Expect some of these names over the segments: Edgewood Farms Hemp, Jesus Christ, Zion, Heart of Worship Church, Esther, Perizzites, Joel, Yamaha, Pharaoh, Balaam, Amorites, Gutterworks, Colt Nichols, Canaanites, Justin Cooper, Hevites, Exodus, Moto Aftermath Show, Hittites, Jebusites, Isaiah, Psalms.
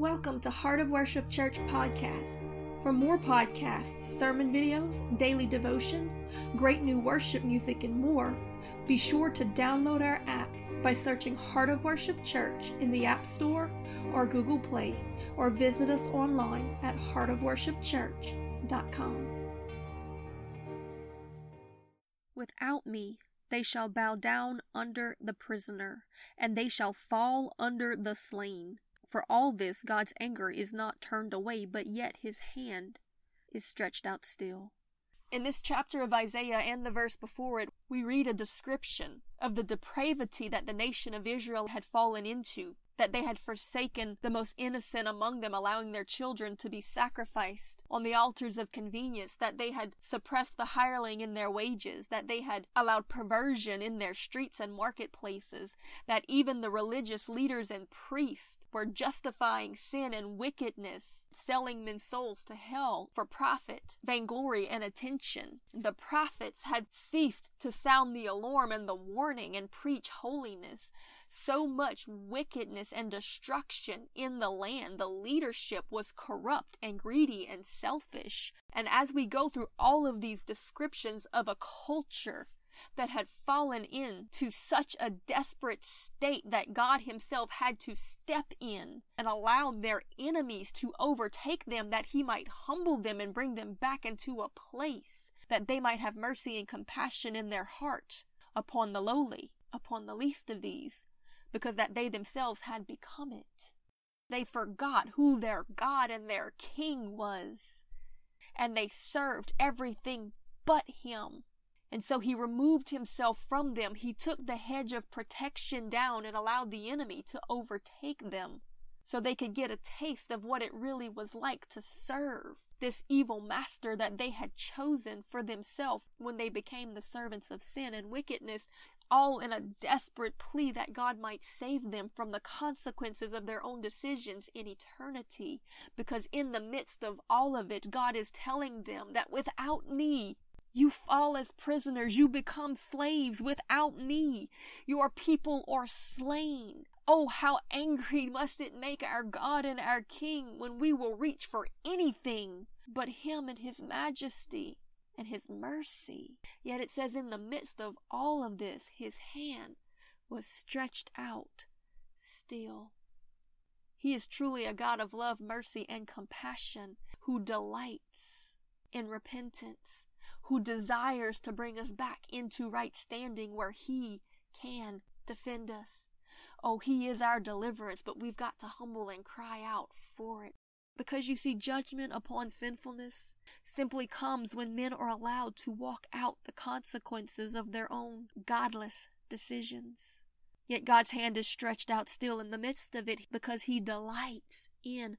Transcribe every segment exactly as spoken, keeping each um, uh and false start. Welcome to Heart of Worship Church Podcast. For more podcasts, sermon videos, daily devotions, great new worship music, and more, be sure to download our app by searching Heart of Worship Church in the App Store or Google Play, or visit us online at heart of worship church dot com. Without me, they shall bow down under the prisoner, and they shall fall under the slain. For all this, God's anger is not turned away, but yet his hand is stretched out still. In this chapter of Isaiah and the verse before it, we read a description of the depravity that the nation of Israel had fallen into, that they had forsaken the most innocent among them, allowing their children to be sacrificed on the altars of convenience, that they had suppressed the hireling in their wages, that they had allowed perversion in their streets and marketplaces, that even the religious leaders and priests were justifying sin and wickedness, selling men's souls to hell for profit, vainglory, and attention. The prophets had ceased to sound the alarm and the warning and preach holiness. So much wickedness and destruction in the land. The leadership was corrupt and greedy and selfish. And as we go through all of these descriptions of a culture that had fallen into such a desperate state that God himself had to step in and allow their enemies to overtake them, that he might humble them and bring them back into a place, that they might have mercy and compassion in their heart upon the lowly, upon the least of these, because that they themselves had become it. They forgot who their God and their King was, and they served everything but him. And so he removed himself from them. He took the hedge of protection down and allowed the enemy to overtake them, so they could get a taste of what it really was like to serve this evil master that they had chosen for themselves when they became the servants of sin and wickedness, all in a desperate plea that God might save them from the consequences of their own decisions in eternity. Because in the midst of all of it, God is telling them that without me, you fall as prisoners, you become slaves. Without me, your people are slain. Oh, how angry must it make our God and our King when we will reach for anything but him and his majesty and his mercy. Yet it says in the midst of all of this, his hand was stretched out still. He is truly a God of love, mercy, and compassion, who delights in repentance, who desires to bring us back into right standing where he can defend us. Oh, he is our deliverance, but we've got to humble and cry out for it. Because you see, judgment upon sinfulness simply comes when men are allowed to walk out the consequences of their own godless decisions. Yet God's hand is stretched out still in the midst of it, because he delights in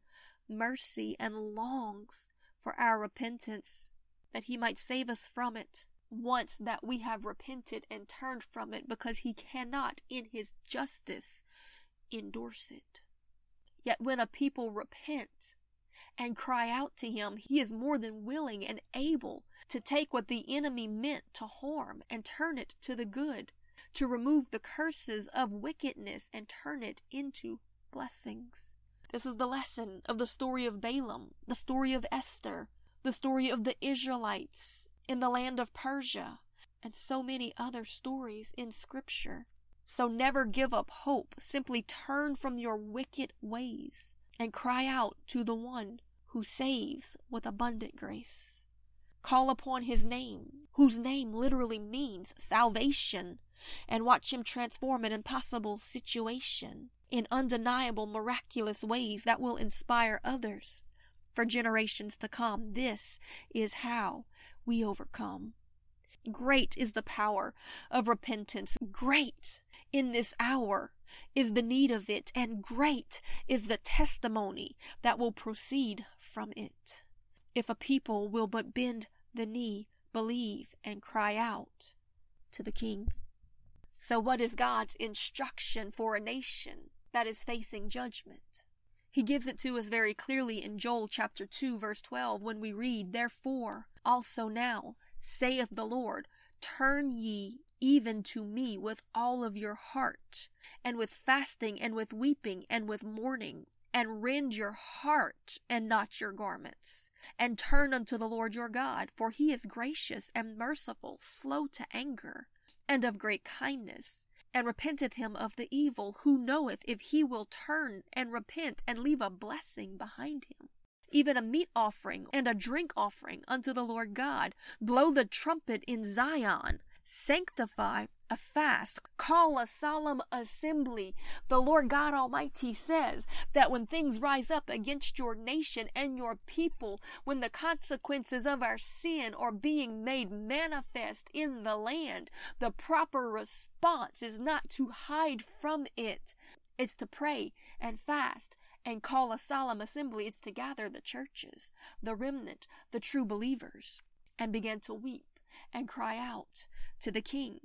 mercy and longs for our repentance, that he might save us from it once that we have repented and turned from it, because he cannot in his justice endorse it. Yet when a people repent and cry out to him, he is more than willing and able to take what the enemy meant to harm and turn it to the good, to remove the curses of wickedness and turn it into blessings. This is the lesson of the story of Balaam, the story of Esther, the story of the Israelites in the land of Persia, and so many other stories in Scripture. So never give up hope. Simply turn from your wicked ways and cry out to the one who saves with abundant grace. Call upon his name, whose name literally means salvation, and watch him transform an impossible situation in undeniable, miraculous ways that will inspire others for generations to come. This is how we overcome. Great is the power of repentance. Great in this hour is the need of it, and great is the testimony that will proceed from it. If a people will but bend the knee, believe, and cry out to the King. So what is God's instruction for a nation that is facing judgment? He gives it to us very clearly in Joel chapter two, verse twelve, when we read, "Therefore also now, saith the Lord, turn ye even to me with all of your heart, and with fasting, and with weeping, and with mourning, and rend your heart and not your garments, and turn unto the Lord your God, for he is gracious and merciful, slow to anger, and of great kindness, and repenteth him of the evil, who knoweth if he will turn and repent and leave a blessing behind him, even a meat offering and a drink offering unto the Lord God. Blow the trumpet in Zion, sanctify a fast, call a solemn assembly. The Lord God Almighty says that when things rise up against your nation and your people, when the consequences of our sin are being made manifest in the land, the proper response is not to hide from it. It's to pray and fast and call a solemn assembly. It's to gather the churches, the remnant, the true believers, and begin to weep and cry out to the king.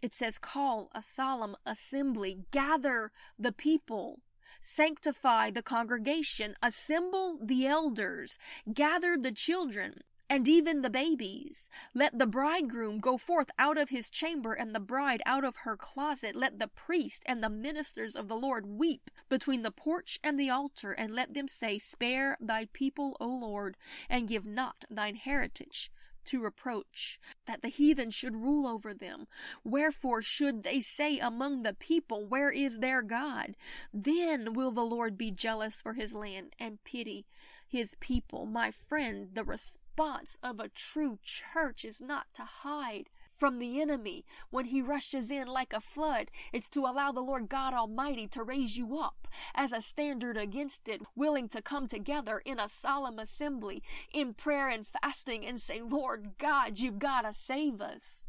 It says, call a solemn assembly, gather the people, sanctify the congregation, assemble the elders, gather the children, and even the babies. Let the bridegroom go forth out of his chamber, and the bride out of her closet. Let the priest and the ministers of the Lord weep between the porch and the altar, and let them say, spare thy people, O Lord, and give not thine heritage to reproach, that the heathen should rule over them. Wherefore should they say among the people, where is their God? Then will the Lord be jealous for his land, and pity his people. My friend, the response of a true church is not to hide from the enemy when he rushes in like a flood. It's to allow the Lord God Almighty to raise you up as a standard against it, willing to come together in a solemn assembly, in prayer and fasting, and say, Lord God, you've got to save us.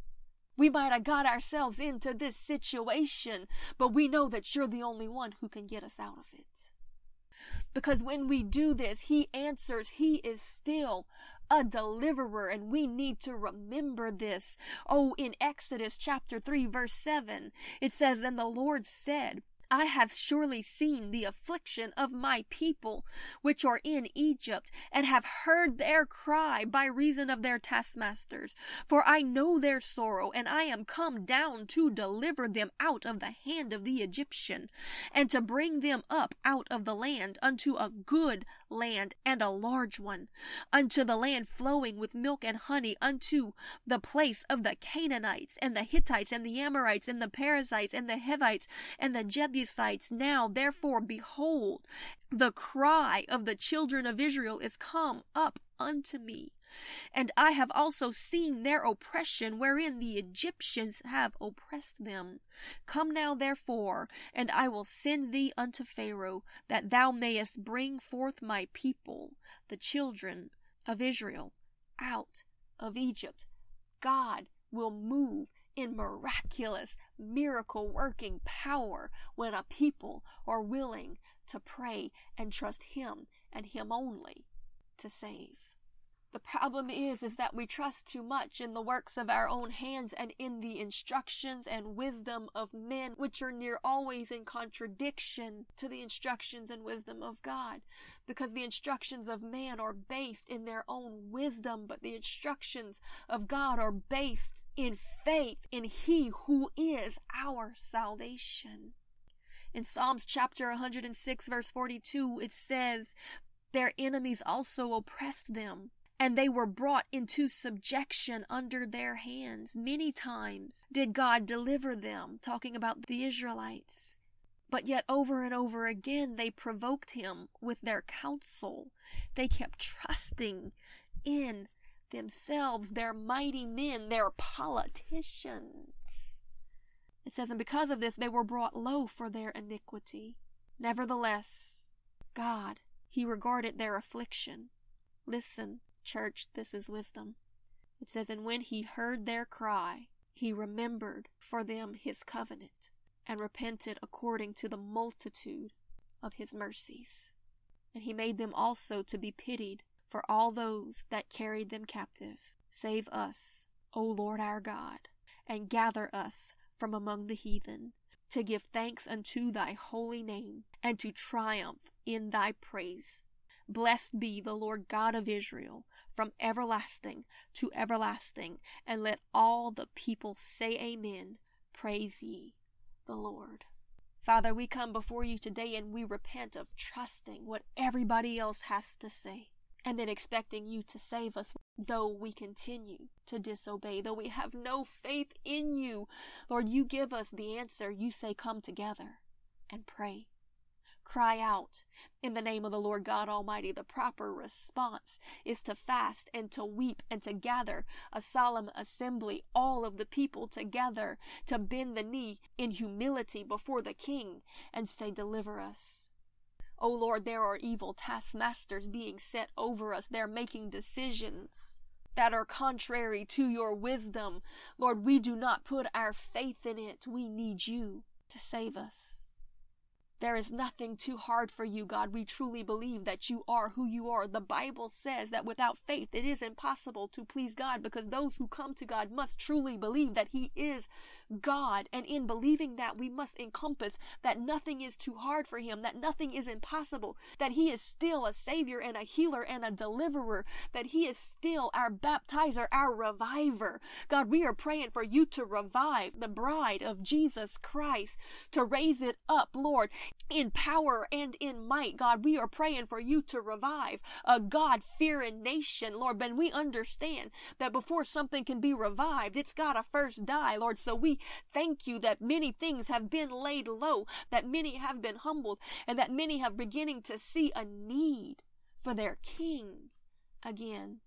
We might have got ourselves into this situation, but we know that you're the only one who can get us out of it. Because when we do this, he answers. He is still a deliverer, and we need to remember this. Oh, in Exodus chapter three, verse seven, it says, and the Lord said, I have surely seen the affliction of my people which are in Egypt, and have heard their cry by reason of their taskmasters. For I know their sorrow, and I am come down to deliver them out of the hand of the Egyptian, and to bring them up out of the land unto a good land, and a large one, unto the land flowing with milk and honey, unto the place of the Canaanites, and the Hittites, and the Amorites, and the Perizzites, and the Hevites, and the Jebusites. Now therefore, behold, the cry of the children of Israel is come up unto me, and I have also seen their oppression wherein the Egyptians have oppressed them. Come now therefore, and I will send thee unto Pharaoh, that thou mayest bring forth my people, the children of Israel, out of Egypt. God will move in miraculous, miracle-working power when a people are willing to pray and trust him and him only to save. The problem is, is that we trust too much in the works of our own hands and in the instructions and wisdom of men, which are near always in contradiction to the instructions and wisdom of God, because the instructions of man are based in their own wisdom, but the instructions of God are based in faith in he who is our salvation. In Psalms chapter one hundred six, verse forty-two, it says, their enemies also oppressed them, and they were brought into subjection under their hands. Many times did God deliver them, talking about the Israelites. But yet over and over again they provoked him with their counsel. They kept trusting in themselves, their mighty men, their politicians. It says, and because of this they were brought low for their iniquity. Nevertheless, God, he regarded their affliction. Listen, church, this is wisdom. It says, and when he heard their cry, he remembered for them his covenant, and repented according to the multitude of his mercies. And he made them also to be pitied for all those that carried them captive. Save us, O Lord our God, and gather us from among the heathen, to give thanks unto thy holy name, and to triumph in thy praise. Blessed be the Lord God of Israel, from everlasting to everlasting. And let all the people say amen. Praise ye the Lord. Father, we come before you today and we repent of trusting what everybody else has to say and then expecting you to save us, though we continue to disobey, though we have no faith in you. Lord, you give us the answer. You say, come together and pray. Cry out in the name of the Lord God Almighty. The proper response is to fast and to weep and to gather a solemn assembly, all of the people together, to bend the knee in humility before the King and say, deliver us. O Lord, there are evil taskmasters being set over us. They're making decisions that are contrary to your wisdom. Lord, we do not put our faith in it. We need you to save us. There is nothing too hard for you, God. We truly believe that you are who you are. The Bible says that without faith, it is impossible to please God, because those who come to God must truly believe that he is God. And in believing that, we must encompass that nothing is too hard for him, that nothing is impossible, that he is still a savior and a healer and a deliverer, that he is still our baptizer, our reviver. God, we are praying for you to revive the bride of Jesus Christ, to raise it up, Lord, in power and in might. God, we are praying for you to revive a God-fearing nation, Lord. But we understand that before something can be revived, it's got to first die, Lord. So we thank you that many things have been laid low, that many have been humbled, and that many have beginning to see a need for their King again.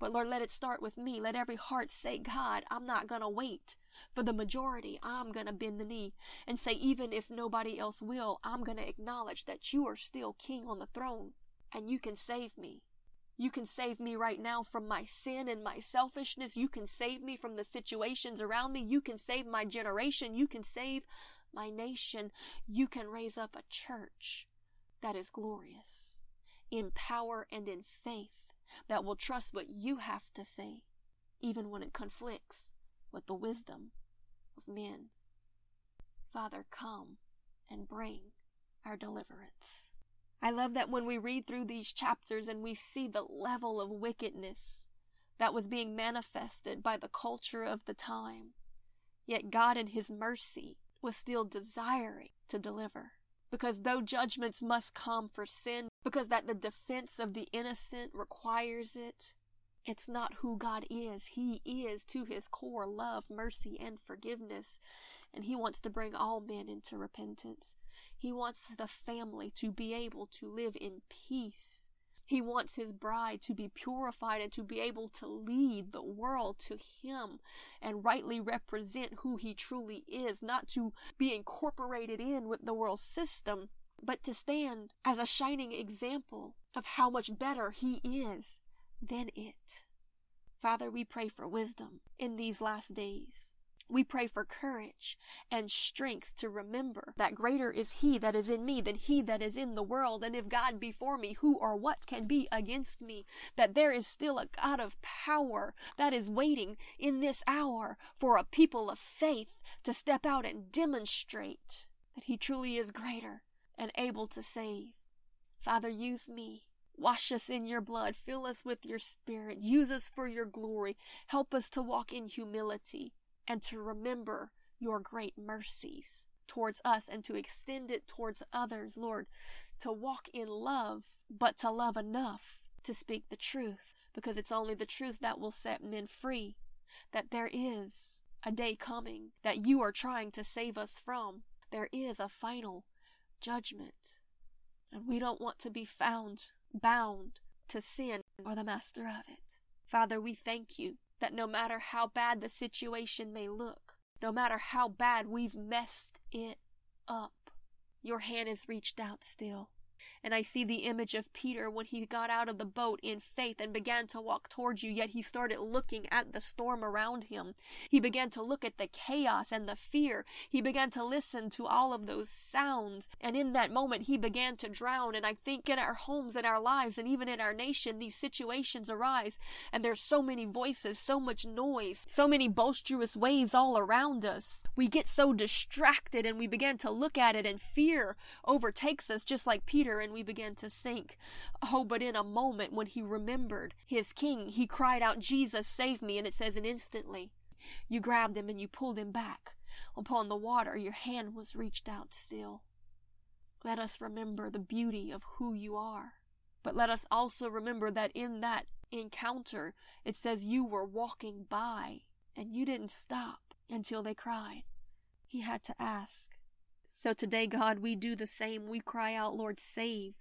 But Lord, let it start with me. Let every heart say, God, I'm not going to wait for the majority. I'm going to bend the knee and say, even if nobody else will, I'm going to acknowledge that you are still King on the throne and you can save me. You can save me right now from my sin and my selfishness. You can save me from the situations around me. You can save my generation. You can save my nation. You can raise up a church that is glorious in power and in faith, that will trust what you have to say, even when it conflicts with the wisdom of men. Father, come and bring our deliverance. I love that when we read through these chapters and we see the level of wickedness that was being manifested by the culture of the time, yet God in his mercy was still desiring to deliver. Because though judgments must come for sin, because that the defense of the innocent requires it, it's not who God is. He is, to his core, love, mercy, and forgiveness. And he wants to bring all men into repentance. He wants the family to be able to live in peace. He wants his bride to be purified and to be able to lead the world to him and rightly represent who he truly is, not to be incorporated in with the world system, but to stand as a shining example of how much better he is than it. Father, we pray for wisdom in these last days. We pray for courage and strength to remember that greater is he that is in me than he that is in the world. And if God be for me, who or what can be against me? That there is still a God of power that is waiting in this hour for a people of faith to step out and demonstrate that he truly is greater and able to save. Father, use me. Wash us in your blood. Fill us with your spirit. Use us for your glory. Help us to walk in humility and to remember your great mercies towards us and to extend it towards others, Lord, to walk in love, but to love enough to speak the truth, because it's only the truth that will set men free, that there is a day coming that you are trying to save us from. There is a final judgment, and we don't want to be found bound to sin or the master of it. Father, we thank you that no matter how bad the situation may look, no matter how bad we've messed it up, your hand is reached out still. And I see the image of Peter when he got out of the boat in faith and began to walk towards you, yet he started looking at the storm around him. He began to look at the chaos and the fear. He began to listen to all of those sounds. And in that moment, he began to drown. And I think in our homes, in our lives, and even in our nation, these situations arise. And there's so many voices, so much noise, so many boisterous waves all around us. We get so distracted and we begin to look at it, and fear overtakes us just like Peter. And we began to sink. Oh, but in a moment when he remembered his King, he cried out, Jesus, save me. And it says, and instantly you grabbed him and you pulled him back upon the water, your hand was reached out still. Let us remember the beauty of who you are. But let us also remember that in that encounter, it says you were walking by, and you didn't stop until they cried. He had to ask. So today, God, we do the same. We cry out, Lord, save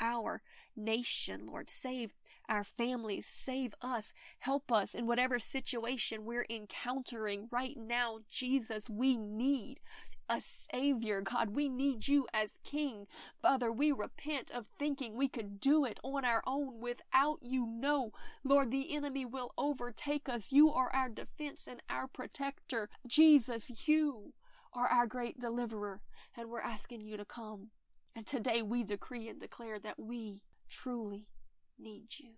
our nation, Lord. Save our families. Save us. Help us in whatever situation we're encountering right now. Jesus, we need a Savior. God, we need you as King. Father, we repent of thinking we could do it on our own without you. No, Lord, the enemy will overtake us. You are our defense and our protector. Jesus, you are our great deliverer, and we're asking you to come. And today we decree and declare that we truly need you.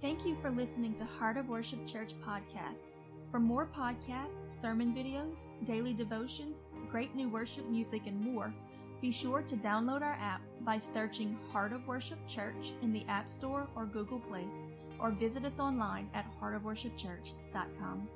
Thank you for listening to Heart of Worship Church podcast. For more podcasts, sermon videos, daily devotions, great new worship music, and more, be sure to download our app by searching Heart of Worship Church in the App Store or Google Play, or visit us online at heart of worship church dot com.